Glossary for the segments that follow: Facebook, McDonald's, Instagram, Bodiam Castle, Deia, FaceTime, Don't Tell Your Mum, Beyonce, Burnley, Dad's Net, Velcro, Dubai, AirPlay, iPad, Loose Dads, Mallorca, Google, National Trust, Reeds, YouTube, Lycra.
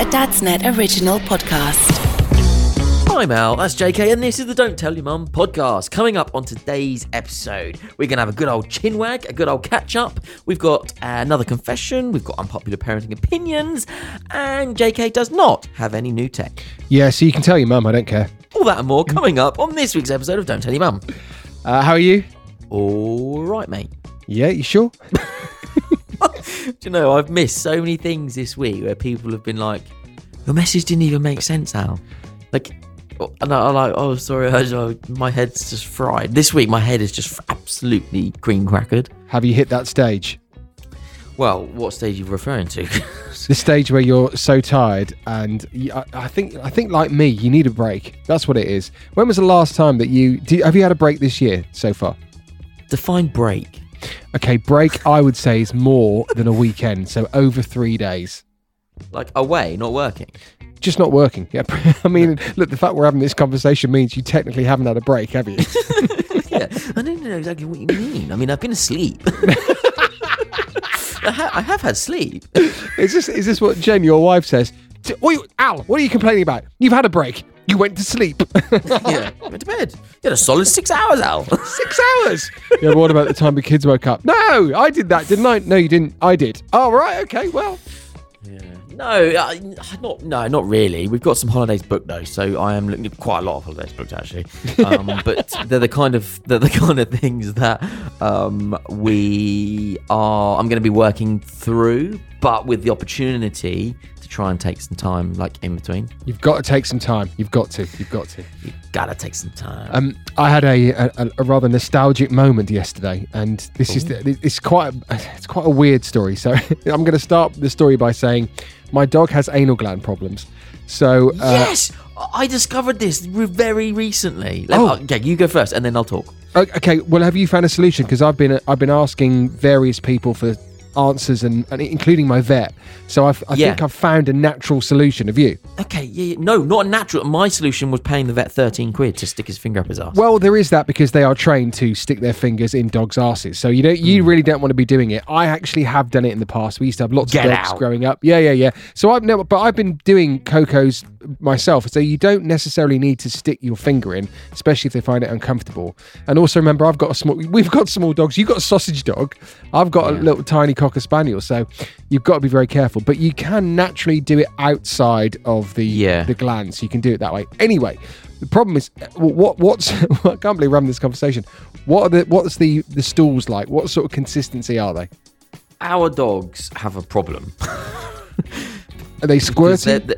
A Dad's Net original podcast. Hi Mal, that's JK, and this is the Don't Tell Your Mum podcast. Coming up on today's episode, we're going to have a good old chinwag, a good old catch-up. We've got another confession, we've got unpopular parenting opinions, and JK does not have any new tech. Yeah, so you can tell your mum, I don't care. All that and more coming up on this week's episode of Don't Tell Your Mum. How are you? All right, mate. Yeah, you sure? Do you know, I've missed so many things this week where people have been like, your message didn't even make sense, Al. Like, and I'm like, oh, sorry, my head's just fried. This week, my head is just absolutely green crackered. Have you hit that stage? Well, what stage are you referring to? The stage where you're so tired and I think like me, you need a break. That's what it is. When was the last time that have you had a break this year so far? Define break. Okay, break, I would say, is more than a weekend, so over 3 days. Like, away, not working? Just not working, yeah. I mean, look, the fact we're having this conversation means you technically haven't had a break, have you? Yeah, I don't know exactly what you mean. I mean, I've been asleep. I have had sleep. Is this what Jen, your wife, says? Al, what are you complaining about? You've had a break. You went to sleep. Yeah, you went to bed. You had a solid 6 hours, Al. 6 hours? Yeah, but what about the time the kids woke up? No, I did that, didn't I? No, you didn't. I did. Oh, right, okay, well. Yeah. No, not really. We've got some holidays booked, though, so I am looking at quite a lot of holidays booked, actually. But they're the kind of things that I'm going to be working through, but with the opportunity to try and take some time, like, in between. You've got to take some time. You've got to. You've got to take some time. I had a rather nostalgic moment yesterday, and this is it's quite a weird story. So I'm going to start the story by saying my dog has anal gland problems. So yes, I discovered this very recently. Okay, you go first, and then I'll talk. Okay. Well, have you found a solution? Because I've been asking various people for answers and including my vet, so I think I've found a natural solution. Have you? Okay, yeah, no, not natural. My solution was paying the vet 13 quid to stick his finger up his arse. Well, there is that, because they are trained to stick their fingers in dogs' arses, so you really don't want to be doing it. I actually have done it in the past. We used to have lots of dogs growing up. Yeah. So I've been doing Coco's myself, so you don't necessarily need to stick your finger in, especially if they find it uncomfortable. And also remember, we've got small dogs. You've got a sausage dog. I've got a little tiny Cocker Spaniel, so you've got to be very careful, but you can naturally do it outside of the gland, so you can do it that way. Anyway, the problem is, I can't believe we're having this conversation. What's the stools like? What sort of consistency are they? Our dogs have a problem. Are they squirting?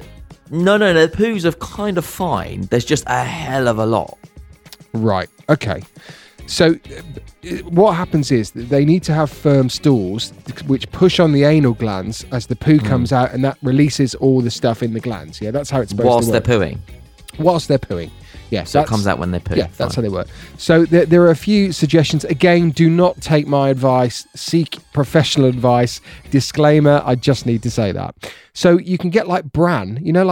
No, their poos are kind of fine. There's just a hell of a lot. Right, okay. So what happens is they need to have firm stools which push on the anal glands as the poo comes out, and that releases all the stuff in the glands. Yeah, that's how it's supposed to work. Whilst they're pooing. Yeah, so it comes out when they poo. Yeah, that's how they work. So there are a few suggestions. Again, do not take my advice. Seek professional advice. Disclaimer, I just need to say that. So you can get like bran. You know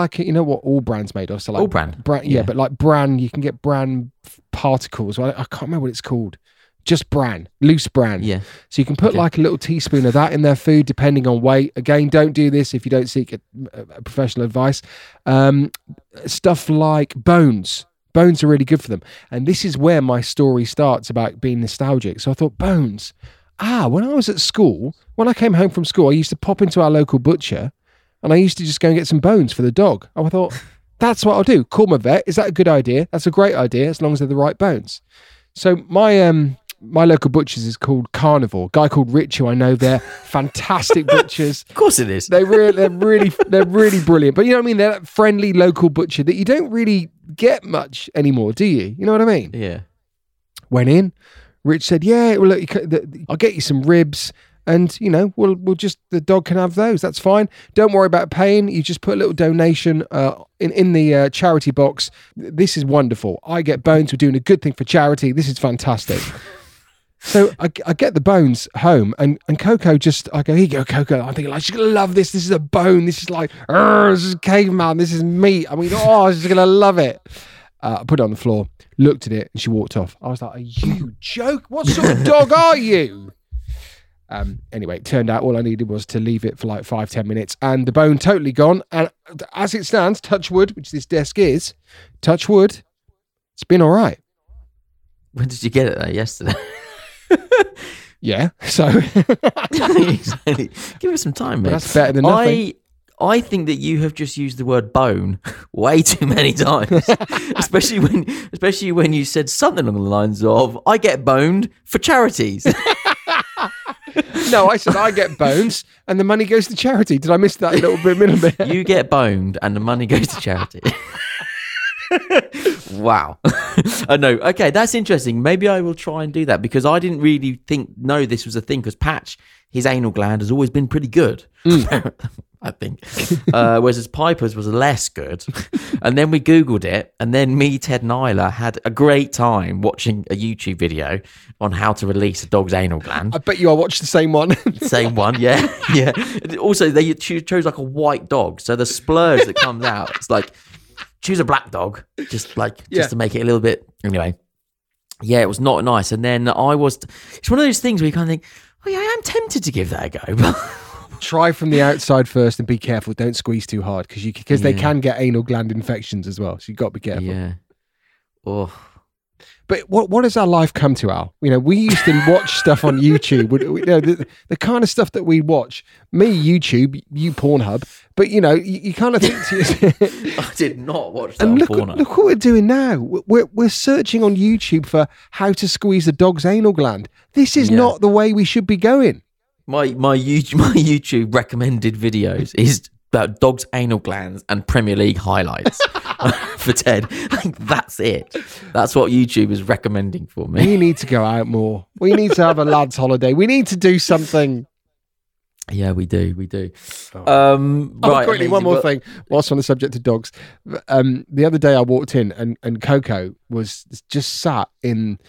what all bran's made of? So like all bran. Yeah, but like bran, you can get bran particles. I can't remember what it's called. Just bran, loose bran. Yeah. So you can put like a little teaspoon of that in their food, depending on weight. Again, don't do this if you don't seek a professional advice. Stuff like bones. Bones are really good for them. And this is where my story starts about being nostalgic. So I thought, bones. when I was at school, when I came home from school, I used to pop into our local butcher and I used to just go and get some bones for the dog. I thought, that's what I'll do. Call my vet. Is that a good idea? That's a great idea, as long as they're the right bones. So my local butcher's is called Carnivore. Guy called Rich, who I know, they're fantastic butchers. Of course it is. They're really brilliant. But you know what I mean? They're that friendly local butcher that you don't really get much anymore, do you? You know what I mean? Yeah. Went in. Rich said, "Yeah, well, look, I'll get you some ribs, and you know, we'll just the dog can have those. That's fine. Don't worry about paying. You just put a little donation in the charity box. This is wonderful. I get bones. We're doing a good thing for charity. This is fantastic." So I get the bones home, and Coco just, I go, "Here you go, Coco." I'm thinking, like, she's going to love this. This is a bone. This is like, this is caveman. This is meat. I mean, she's going to love it. I put it on the floor, looked at it, and she walked off. I was like, "Are you joking? What sort of dog are you?" Anyway, it turned out all I needed was to leave it for like 5-10 minutes, and the bone totally gone. And as it stands, touch wood, which this desk is, touch wood, it's been all right. When did you get it though? Yesterday? Yeah, so. Exactly. Give it some time, mate. That's better than nothing. I think that you have just used the word bone way too many times, especially when you said something along the lines of, "I get boned for charities." No, I said, "I get bones and the money goes to charity." Did I miss that middle bit? You get boned and the money goes to charity. Wow. I know. Okay, that's interesting. Maybe I will try and do that, because I didn't really know this was a thing, because Patch, his anal gland has always been pretty good. Mm. I think, whereas his Piper's was less good. And then we Googled it, and then me, Ted, and Isla had a great time watching a YouTube video on how to release a dog's anal gland. I bet you I watched the same one. Same one, yeah. Yeah. Also, they chose like a white dog, so the splurge that comes out, it's like, choose a black dog, just to make it a little bit, anyway. Yeah, it was not nice. And then it's one of those things where you kind of think, oh yeah, I am tempted to give that a go, but... Try from the outside first and be careful. Don't squeeze too hard because they can get anal gland infections as well. So you've got to be careful. Yeah. Oh. But what has our life come to, Al? You know, we used to watch stuff on YouTube. We, you know, the kind of stuff that we watch. Me, YouTube, you, Pornhub. But, you know, you kind of think to yourself... I did not watch that on Pornhub. Look what we're doing now. We're searching on YouTube for how to squeeze a dog's anal gland. This is not the way we should be going. My YouTube recommended videos is about dogs' anal glands and Premier League highlights for Ted. Like, that's it. That's what YouTube is recommending for me. We need to go out more. We need to have a lads' holiday. We need to do something. Yeah, we do. Right, quickly, one more thing. Whilst on the subject of dogs, the other day I walked in and Coco was just sat on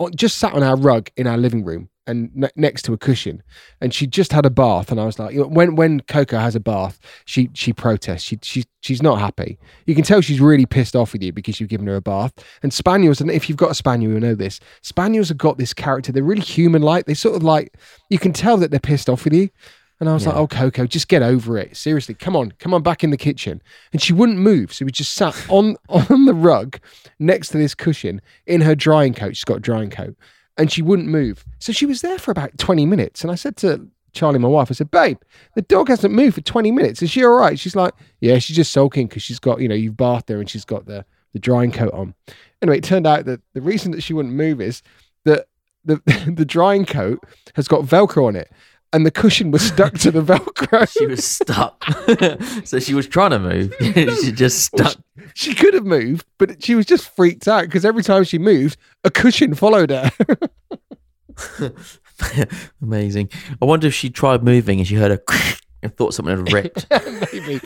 our rug in our living room. And next to a cushion, and she just had a bath, and I was like, you know, when Coco has a bath, she protests. She's not happy. You can tell she's really pissed off with you because you've given her a bath. And spaniels, and if you've got a spaniel, you'll know this. Spaniels have got this character. They're really human-like. They sort of like, you can tell that they're pissed off with you. And I was like, "Oh, Coco, just get over it. Seriously, come on back in the kitchen." And she wouldn't move, so we just sat on the rug next to this cushion in her drying coat. She's got a drying coat. And she wouldn't move. So she was there for about 20 minutes. And I said to Charlie, my wife, I said, "Babe, the dog hasn't moved for 20 minutes. Is she all right?" She's like, "Yeah, she's just sulking because she's got, you know, you've bathed her and she's got the drying coat on." Anyway, it turned out that the reason that she wouldn't move is that the drying coat has got Velcro on it. And the cushion was stuck to the Velcro. She was stuck. So she was trying to move. She just stuck. Well, she could have moved, but she was just freaked out because every time she moved, a cushion followed her. Amazing. I wonder if she tried moving and she heard and thought something had ripped. Maybe.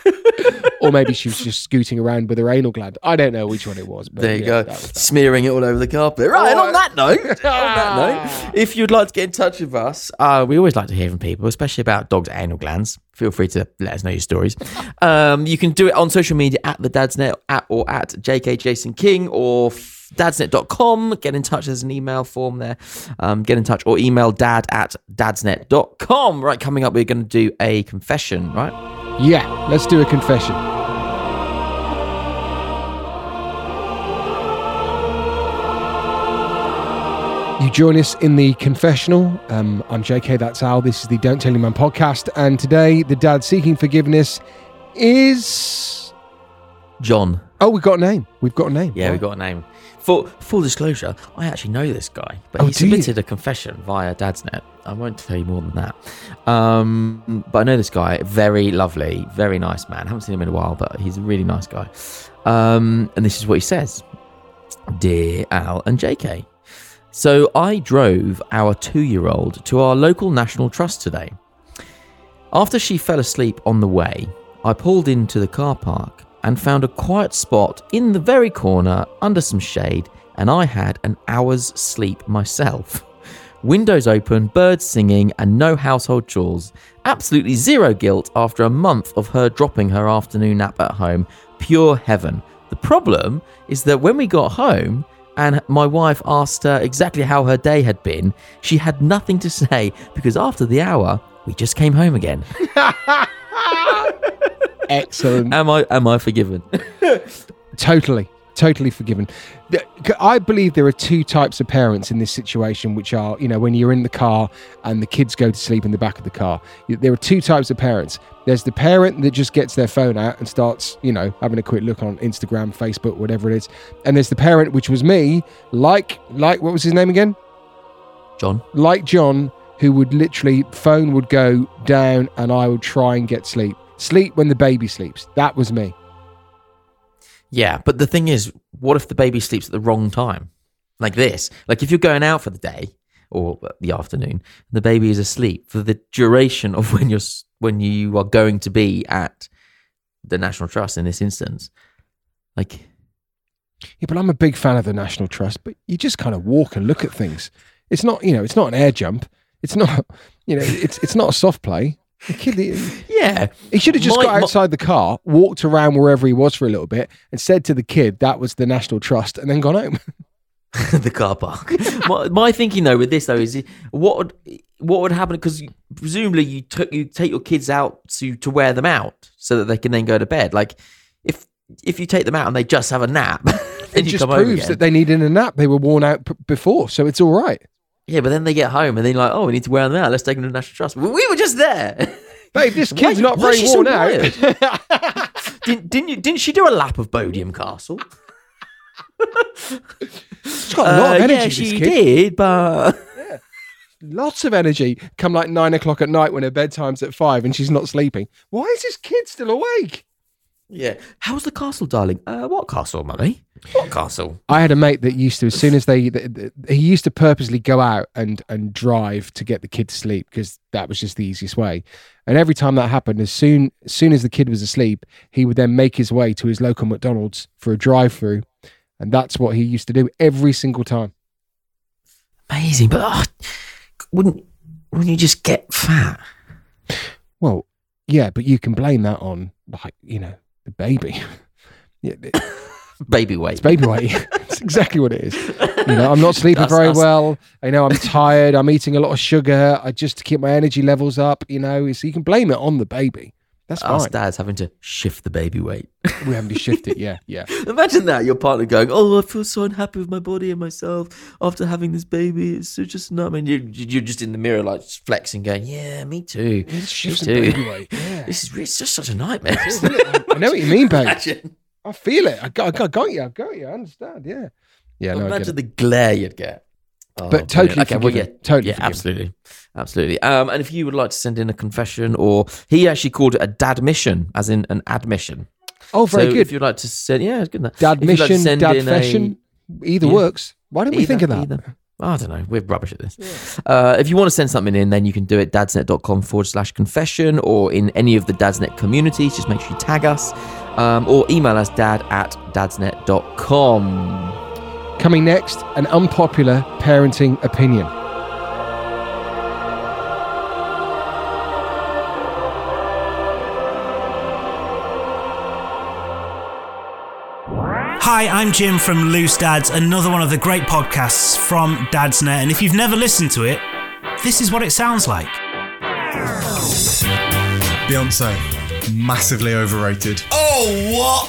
Or maybe she was just scooting around with her anal gland. I don't know which one it was. But there you go. Smearing it all over the carpet. Right, and on that note, if you'd like to get in touch with us, we always like to hear from people, especially about dogs' anal glands. Feel free to let us know your stories. You can do it on social media at the Dad's Net or at JKJasonKing or dadsnet.com. Get in touch. There's an email form there. Get in touch or email dad@dadsnet.com. Right, coming up, we're going to do a confession, right? Yeah, let's do a confession. You join us in the confessional. I'm JK, that's Al. This is the Don't Tell Your Mum podcast. And today, the dad seeking forgiveness is... John. Oh, we've got a name. Yeah, right. We've got a name. For full disclosure, I actually know this guy, but he submitted a confession via Dad's Net. I won't tell you more than that. But I know this guy. Very lovely, very nice man. Haven't seen him in a while, but he's a really nice guy. And this is what he says. Dear Al and JK, so I drove our 2-year-old to our local National Trust today. After she fell asleep on the way, I pulled into the car park and found a quiet spot in the very corner under some shade, and I had an hour's sleep myself. Windows open, birds singing, and no household chores. Absolutely zero guilt after a month of her dropping her afternoon nap at home. Pure heaven. The problem is that when we got home and my wife asked her exactly how her day had been, she had nothing to say because after the hour, we just came home again. Excellent. Am I forgiven? Totally forgiven. I believe there are two types of parents in this situation, which are, when you're in the car and the kids go to sleep in the back of the car. There are two types of parents. There's the parent that just gets their phone out and starts, having a quick look on Instagram, Facebook, whatever it is. And there's the parent, which was me, like what was his name again? John. Like John, who would literally, phone would go down and I would try and get sleep. Sleep when the baby sleeps. That was me. Yeah, but the thing is, what if the baby sleeps at the wrong time? Like this. Like if you're going out for the day or the afternoon, the baby is asleep for the duration of when you are going to be at the National Trust in this instance. Like, yeah, but I'm a big fan of the National Trust, but you just kind of walk and look at things. It's not, it's not an air jump. It's not, it's not a soft play. The kid, yeah, he should have just got outside the car, walked around wherever he was for a little bit, and said to the kid that was the National Trust, and then gone home. The car park. my thinking though with this though is what would happen, because presumably you take your kids out to wear them out so that they can then go to bed. Like if you take them out and they just have a nap, it just proves that they needed a nap. They were worn out before, so it's all right. Yeah, but then they get home and they're like, oh, we need to wear them out. Let's take them to the National Trust. We were just there. Babe, this kid's not very worn out. Didn't she do a lap of Bodiam Castle? She's got a lot of energy, yeah, she did, but... Yeah. Lots of energy. Come like 9 o'clock at night when her bedtime's at 5 and she's not sleeping. Why is this kid still awake? Yeah. How's the castle, darling? What castle, mummy? What castle? I had a mate that used to, as soon as he used to purposely go out and drive to get the kid to sleep because that was just the easiest way. And every time that happened, as soon as the kid was asleep, he would then make his way to his local McDonald's for a drive-through, and that's what he used to do every single time. Amazing, but wouldn't you just get fat? Well, yeah, but you can blame that on the baby. Yeah. Baby weight. It's baby weight. That's exactly what it is. I'm not sleeping very well. I know I'm tired. I'm eating a lot of sugar. I just to keep my energy levels up, so you can blame it on the baby. That's fine. Us dads having to shift the baby weight. We having to shift it, yeah. Imagine that, your partner going, oh, I feel so unhappy with my body and myself after having this baby. It's just not, you're just in the mirror like flexing going, yeah, me too. Shift the baby weight. Yeah. It's just such a nightmare. Isn't it? I know what you mean, babe. Imagine. I feel it. I got you. I understand. Yeah. Yeah. No, imagine the glare you'd get. Oh, but totally forgiven. Okay, well, yeah, totally. Yeah, forgiven. Absolutely. And if you would like to send in a confession, or he actually called it a dadmission, as in an admission. Oh, very good. If you'd like to send, yeah, it's good. Dadmission, like dadfession, either works. Why didn't we think of that? I don't know. We're rubbish at this. Yeah. If you want to send something in, then you can do it dadsnet.com/confession, or in any of the Dadsnet communities. Just make sure you tag us. Or email us dad@dadsnet.com. Coming next, an unpopular parenting opinion. Hi, I'm Jim from Loose Dads, another one of the great podcasts from Dadsnet. And if you've never listened to it, this is what it sounds like. Beyonce, massively overrated. Oh! Oh,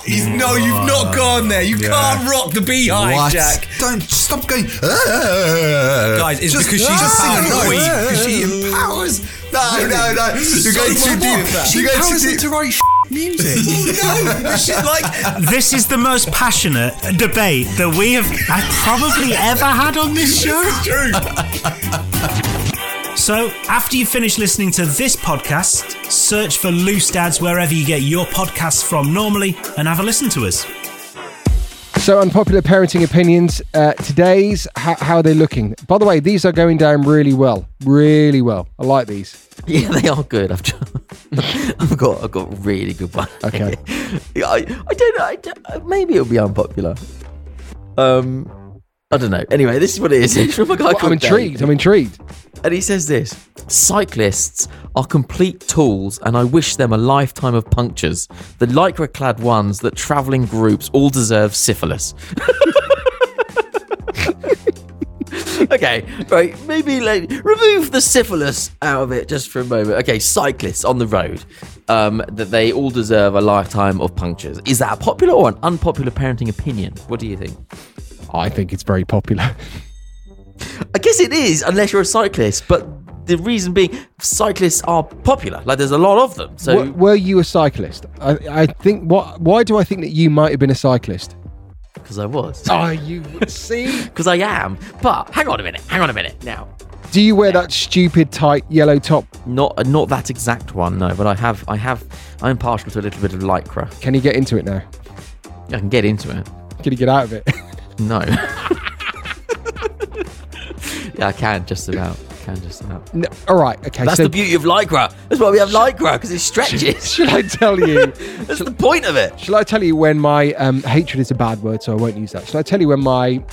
what? No, you've not gone there. You can't rock the beehive, what? Jack. Don't stop going. Guys, it's just because she's a power because she empowers. No. You're going too deep. She empowers it to write music. No, she's like. This is the most passionate debate that we have probably ever had on this show. It's true. So, after you finish listening to this podcast, search for Loose Dads wherever you get your podcasts from normally and have a listen to us. So, unpopular parenting opinions. Today's, how are they looking? By the way, these are going down really well. Really well. I like these. Yeah, they are good. I've got a really good one. Okay. I don't know. Maybe it'll be unpopular. I don't know. Anyway, this is what it is. It's from a guy called Deia. I'm intrigued. And he says this: cyclists are complete tools and I wish them a lifetime of punctures. The lycra-clad ones that travel in groups all deserve syphilis. Okay, right, maybe like, remove the syphilis out of it just for a moment. Okay, cyclists on the road, that they all deserve a lifetime of punctures. Is that a popular or an unpopular parenting opinion? What do you think? I think it's very popular. I guess it is, unless you're a cyclist. But the reason being, cyclists are popular. Like, there's a lot of them. So, were you a cyclist? I think. Why do I think that you might have been a cyclist? Because I was. Oh, you see? Because I am. But hang on a minute. Now, do you wear that stupid tight yellow top? Not that exact one, no. But I'm partial to a little bit of lycra. Can you get into it now? I can get into it. Can you get out of it? No. Yeah, I can just about. No, all right. Okay. That's the beauty of lycra. That's why we have lycra, because it stretches. Should I tell you? That's the point of it. Shall I tell you when my hatred is a bad word, so I won't use that. Shall I tell you when my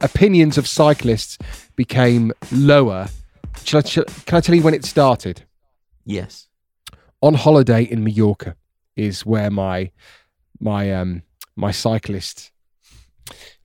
opinions of cyclists became lower? Can I tell you when it started? Yes. On holiday in Mallorca is where my cyclist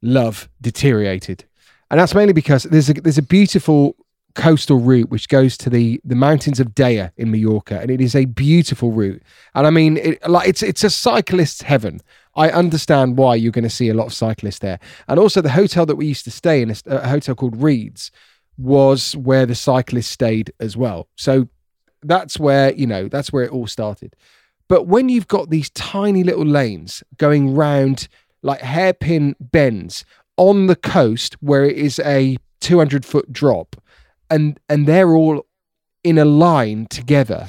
love deteriorated. And that's mainly because there's a beautiful coastal route which goes to the mountains of Deia in Mallorca, and it is a beautiful route. And I mean, it's a cyclist's heaven. I understand why you're going to see a lot of cyclists there. And also the hotel that we used to stay in, a hotel called Reeds, was where the cyclists stayed as well. So that's where it all started. But when you've got these tiny little lanes going round like hairpin bends on the coast where it is a 200-foot drop, and they're all in a line together,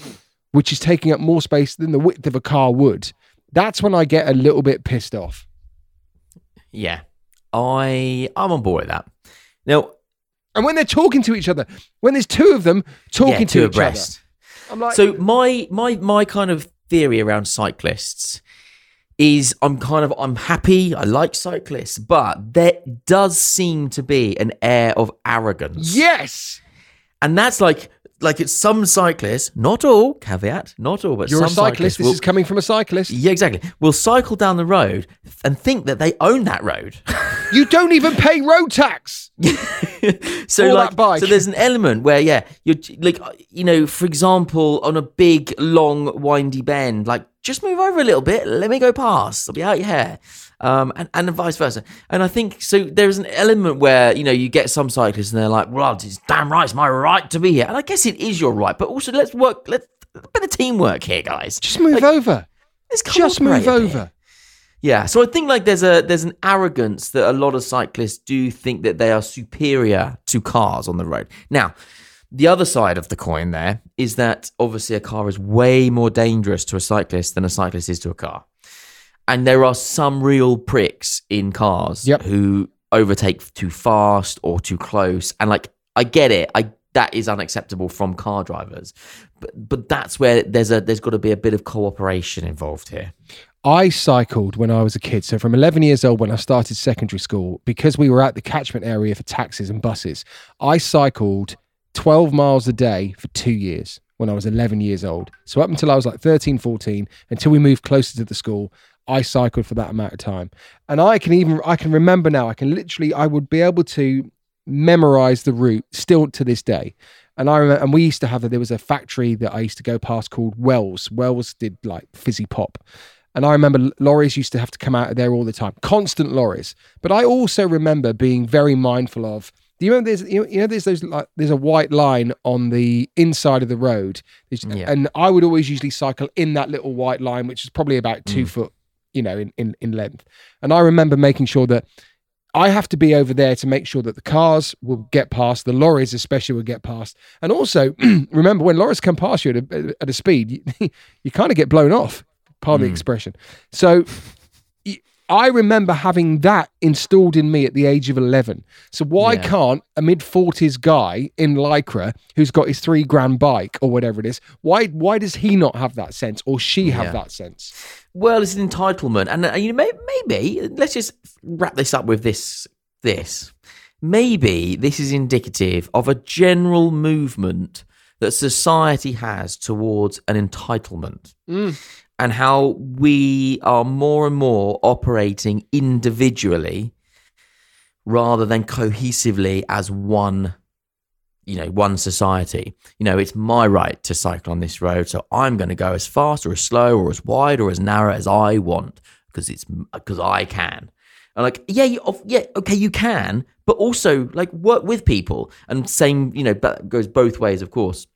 which is taking up more space than the width of a car would, that's when I get a little bit pissed off. Yeah, I'm on board with that. Now, and when they're talking to each other, when there's two of them talking to each other, I'm like, so my kind of theory around cyclists is I'm happy, I like cyclists, but there does seem to be an air of arrogance. Yes. And that's like it's some cyclists, not all, caveat, not all, but you're some cyclists. You're a cyclist, this is coming from a cyclist. Yeah, exactly. Will cycle down the road and think that they own that road. You don't even pay road tax. So or like, that bike. So there's an element where, you're like, for example, on a big, long, windy bend, like, just move over a little bit. Let me go past. I'll be out your hair. And vice versa. And I think, so there's an element where, you get some cyclists and they're like, well, it's damn right. It's my right to be here. And I guess it is your right. But also let's a bit of teamwork here, guys. Just move over. Let's just move over. Yeah. So I think there's an arrogance that a lot of cyclists do think that they are superior to cars on the road. Now, the other side of the coin there is that obviously a car is way more dangerous to a cyclist than a cyclist is to a car. And there are some real pricks in cars who overtake too fast or too close. And like, I get it. That is unacceptable from car drivers. But that's where there's got to be a bit of cooperation involved here. I cycled when I was a kid. So from 11 years old when I started secondary school, because we were at the catchment area for taxis and buses, I cycled 12 miles a day for 2 years when I was 11 years old. So up until I was like 13, 14, until we moved closer to the school, I cycled for that amount of time. And I can remember now, I would be able to memorize the route still to this day. And I remember, and we used to have, there was a factory that I used to go past called Wells. Wells did like fizzy pop. And I remember lorries used to have to come out of there all the time, constant lorries. But I also remember being very mindful of, do you remember there's, you know, there's those, like, there's a white line on the inside of the road. Yeah. And I would always usually cycle in that little white line, which is probably about 2 foot, you know, in length. And I remember making sure that I have to be over there to make sure that the cars will get past, the lorries especially will get past. And also remember when lorries come past you at a speed, you kind of get blown off, pardon the expression. So I remember having that installed in me at the age of 11. So why can't a mid-40s guy in Lycra who's got his £3,000 bike or whatever it is, why does he not have that sense or she have that sense? Well, it's an entitlement. And you know, maybe, let's just wrap this up with this. Maybe this is indicative of a general movement that society has towards an entitlement. And how we are more and more operating individually rather than cohesively as one, you know, one society. You know, it's my right to cycle on this road, so I'm going to go as fast or as slow or as wide or as narrow as I want because I can. And like, okay, you can, but also like work with people. And same, you know, but goes both ways, of course.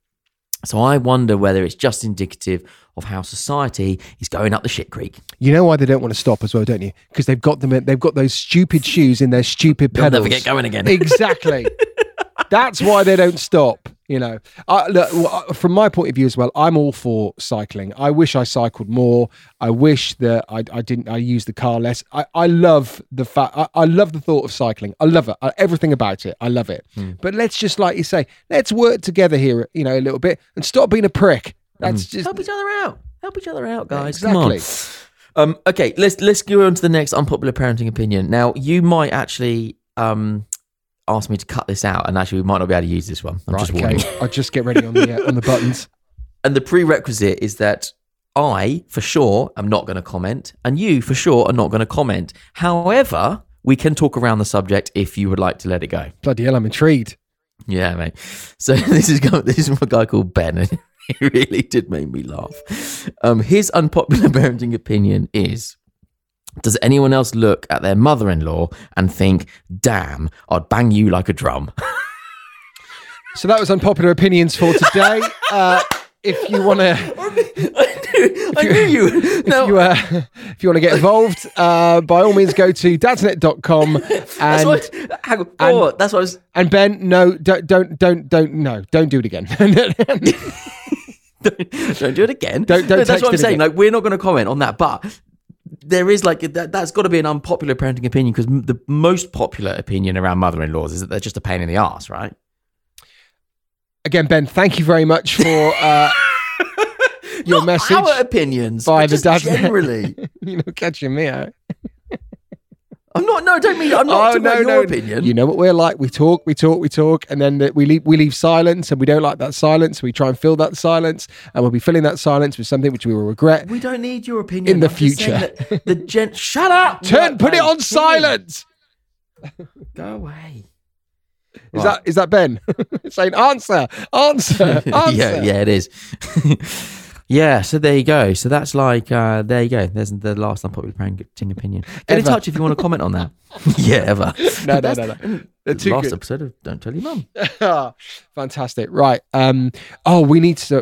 So I wonder whether it's just indicative of how society is going up the shit creek. You know why they don't want to stop as well, don't you? Because they've got those stupid shoes in their stupid pedals. They'll never get going again. Exactly. That's why they don't stop. You know, look, from my point of view as well, I'm all for cycling. I wish I cycled more. I wish that I used the car less. I love the thought of cycling. I love it. Everything about it. I love it. But let's just, like you say, let's work together here, you know, a little bit and stop being a prick. That's just help each other out. Help each other out, guys. Yeah, exactly. Okay, let's go on to the next unpopular parenting opinion. Now, you might actually asked me to cut this out, and actually we might not be able to use this one. I'll just get ready on the buttons. And the prerequisite is that I, for sure, am not going to comment, and you, for sure, are not going to comment. However, we can talk around the subject if you would like to let it go. Bloody hell, I'm intrigued. Yeah, mate. So this is from a guy called Ben, and it really did make me laugh. His unpopular parenting opinion is... Does anyone else look at their mother-in-law and think, damn, I'd bang you like a drum? So that was unpopular opinions for today. If you want to... I knew you. No. If you want to get involved, by all means, go to dadsnet.com. That's what I was... And Ben, no, don't do it again. Don't do it again. Don't that's what I'm saying. Again. Like, we're not going to comment on that, but... There is like that's got to be an unpopular parenting opinion because the most popular opinion around mother-in-laws is that they're just a pain in the ass, right? Again, Ben, thank you very much for your message. Our opinions, by the dad generally. You're not catching me out. I'm not. No, don't mean. I'm not talking about your opinion. You know what we're like. We talk, and then we leave silence, and we don't like that silence. We try and fill that silence, and we'll be filling that silence with something which we will regret. We don't need your opinion in the future. Shut up. Put it on silent. Go away. Is right. Is that Ben saying answer? Yeah, it is. Yeah, so there you go. So that's like, there you go. There's the last unpopular parenting opinion. Get in touch if you want to comment on that. Yeah, ever. No. Last episode of Don't Tell Your Mum. Fantastic. Right.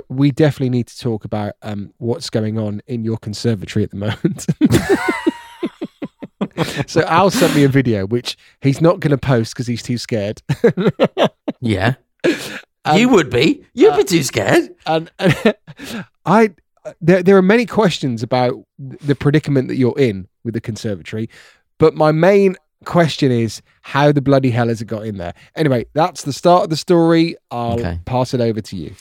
We definitely need to talk about what's going on in your conservatory at the moment. So Al sent me a video, which he's not going to post because he's too scared. Yeah. You would be. You'd be too scared. And there are many questions about the predicament that you're in with the conservatory, but my main question is how the bloody hell has it got in there? Anyway, that's the start of the story. I'll pass it over to you.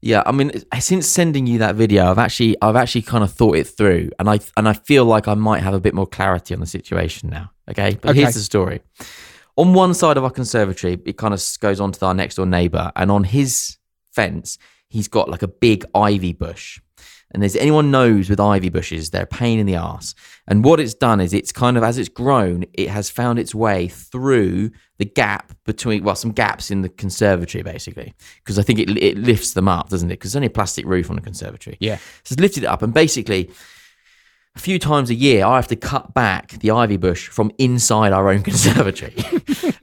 Yeah, I mean, since sending you that video, I've actually kind of thought it through, and I feel like I might have a bit more clarity on the situation now. Okay, but here's the story. On one side of our conservatory, it kind of goes on to our next door neighbour, and on his fence, he's got like a big ivy bush. And as anyone knows with ivy bushes, they're a pain in the arse. And what it's done is it's kind of, as it's grown, it has found its way through the gap between, well, some gaps in the conservatory, basically. Because I think it lifts them up, doesn't it? Because there's only a plastic roof on a conservatory. Yeah. So it's lifted it up, and basically... a few times a year, I have to cut back the ivy bush from inside our own conservatory,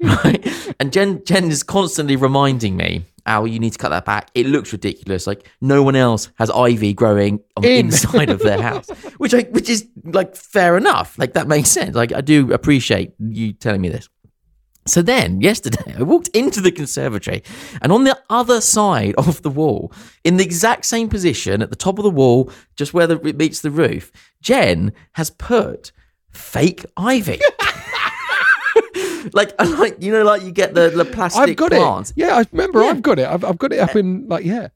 right? And Jen is constantly reminding me, "Ow, you need to cut that back. It looks ridiculous. Like no one else has ivy growing on the inside of their house," which is like fair enough. Like that makes sense. Like I do appreciate you telling me this. So then yesterday I walked into the conservatory, and on the other side of the wall, in the exact same position at the top of the wall, just where it meets the roof, Jen has put fake ivy. Like you know, like you get the plastic plants. Yeah, I remember. Yeah. I've got it. I've got it up in like yeah.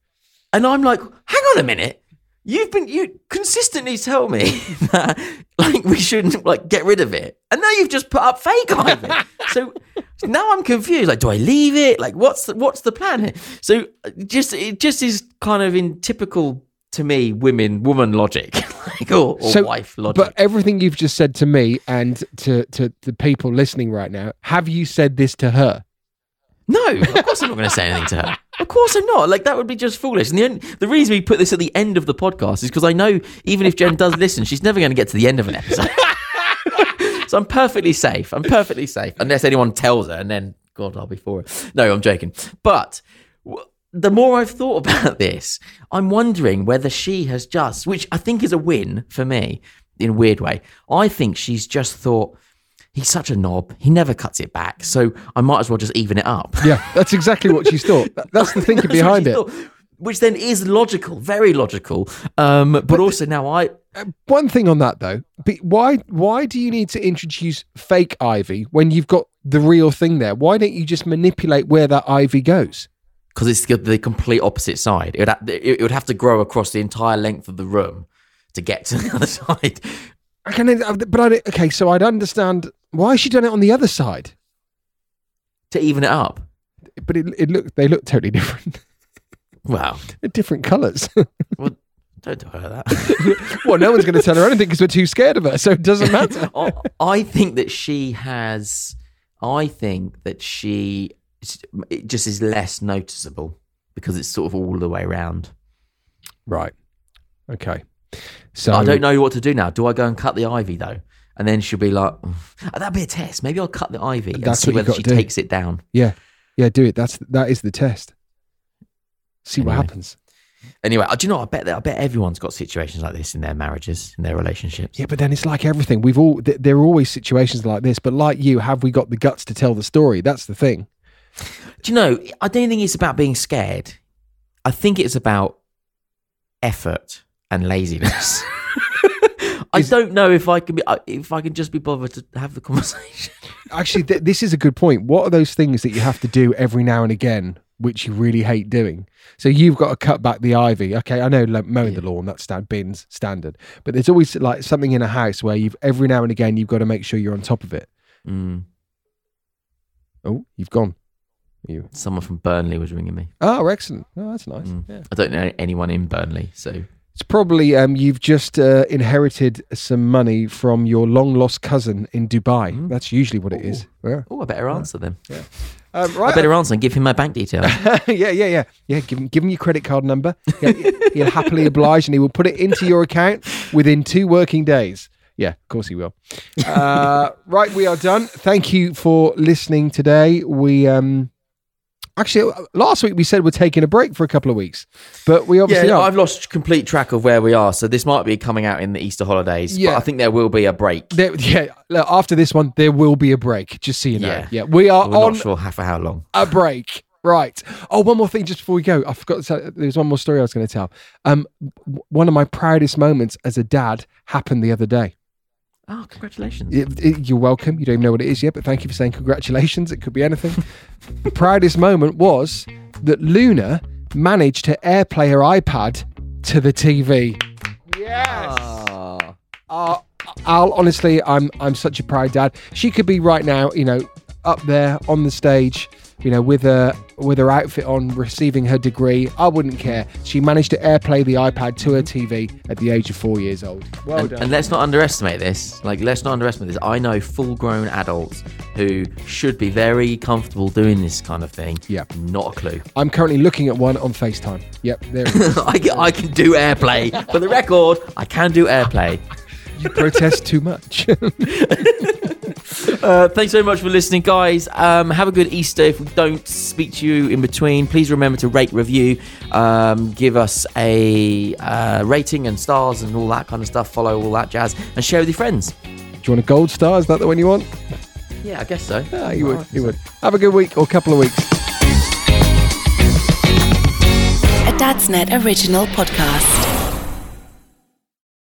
And I'm like, hang on a minute. You consistently tell me that like we shouldn't like get rid of it, and now you've just put up fake ivy. So now I'm confused. Like, do I leave it? Like, what's the plan here? So it just is kind of in typical to me woman logic. Or wife logic. But everything you've just said to me and to the people listening right now, have you said this to her? No, of course I'm not going to say anything to her. Of course I'm not. Like, that would be just foolish. And the reason we put this at the end of the podcast is because I know even if Jen does listen, she's never going to get to the end of an episode. So I'm perfectly safe. Unless anyone tells her, and then, God, I'll be for it. No, I'm joking. But the more I've thought about this, I'm wondering whether she has just, which I think is a win for me in a weird way. I think she's just thought, he's such a knob. He never cuts it back. So I might as well just even it up. Yeah, that's exactly what she's thought. That's the thinking behind it. Thought, which then is logical, very logical. But also now I... One thing on that though, why do you need to introduce fake ivy when you've got the real thing there? Why don't you just manipulate where that ivy goes? Because it's the complete opposite side. It would have to grow across the entire length of the room to get to the other side. So I'd understand why she done it on the other side to even it up. But they look totally different. Wow, they're different colours. Well, don't tell her that. Well, no one's going to tell her anything because we're too scared of her, so it doesn't matter. I think that she. It just is less noticeable because it's sort of all the way around. Right. Okay. So I don't know what to do now. Do I go and cut the ivy though? And then she'll be like, that'd be a test. Maybe I'll cut the ivy and see whether she takes it down. Yeah. Yeah, do it. That is the test. See what happens. Anyway, do you know, I bet everyone's got situations like this in their marriages, in their relationships. Yeah, but then it's like everything. There are always situations like this, but like you, have we got the guts to tell the story? That's the thing. Do you know, I don't think it's about being scared. I think it's about effort and laziness. I don't know if I can just be bothered to have the conversation. Actually, this is a good point. What are those things that you have to do every now and again, which you really hate doing? So you've got to cut back the ivy. Okay, I know mowing the lawn, that's standard. But there's always like something in a house where every now and again, you've got to make sure you're on top of it. Mm. Oh, you've gone. You. Someone from Burnley was ringing me. Oh, excellent. Oh, that's nice. Mm. Yeah. I don't know anyone in Burnley, so... It's probably you've just inherited some money from your long-lost cousin in Dubai. Mm. That's usually what it is. Yeah. Oh, I better answer them. Yeah. Right. I better answer and give him my bank details. Yeah, give him your credit card number. Yeah, he'll happily oblige, and he will put it into your account within 2 working days. Yeah, of course he will. Right, we are done. Thank you for listening today. We actually last week we said we're taking a break for a couple of weeks, but we obviously aren't. I've lost complete track of where we are, so this might be coming out in the Easter holidays. Yeah, but I think there will be a break. After this one, there will be a break. Just so you know. Yeah, yeah, we are. We're not sure for how long. A break. Right. Oh, one more thing just before we go. I forgot to tell, there's one more story I was going to tell. One of my proudest moments as a dad happened the other day. Oh, congratulations. You're welcome. You don't even know what it is yet, but thank you for saying congratulations. It could be anything. The proudest moment was that Luna managed to AirPlay her iPad to the TV. Yes. Honestly, I'm such a proud dad. She could be right now, you know, up there on the stage, you know, with her outfit on, receiving her degree. I wouldn't care. She managed to AirPlay the iPad to her TV at the age of 4 years old. Well done. And let's not underestimate this. I know full-grown adults who should be very comfortable doing this kind of thing. Yeah. Not a clue. I'm currently looking at one on FaceTime. Yep, there it is. I can do AirPlay. For the record, I can do AirPlay. You protest too much. Thanks so much for listening, guys. Have a good Easter. If we don't speak to you in between, please remember to rate, review, give us a rating and stars and all that kind of stuff. Follow all that jazz and share with your friends. Do you want a gold star? Is that the one you want? Yeah, I guess so. Ah, you would. You would. Have a good week or couple of weeks. A Dad's Net original podcast.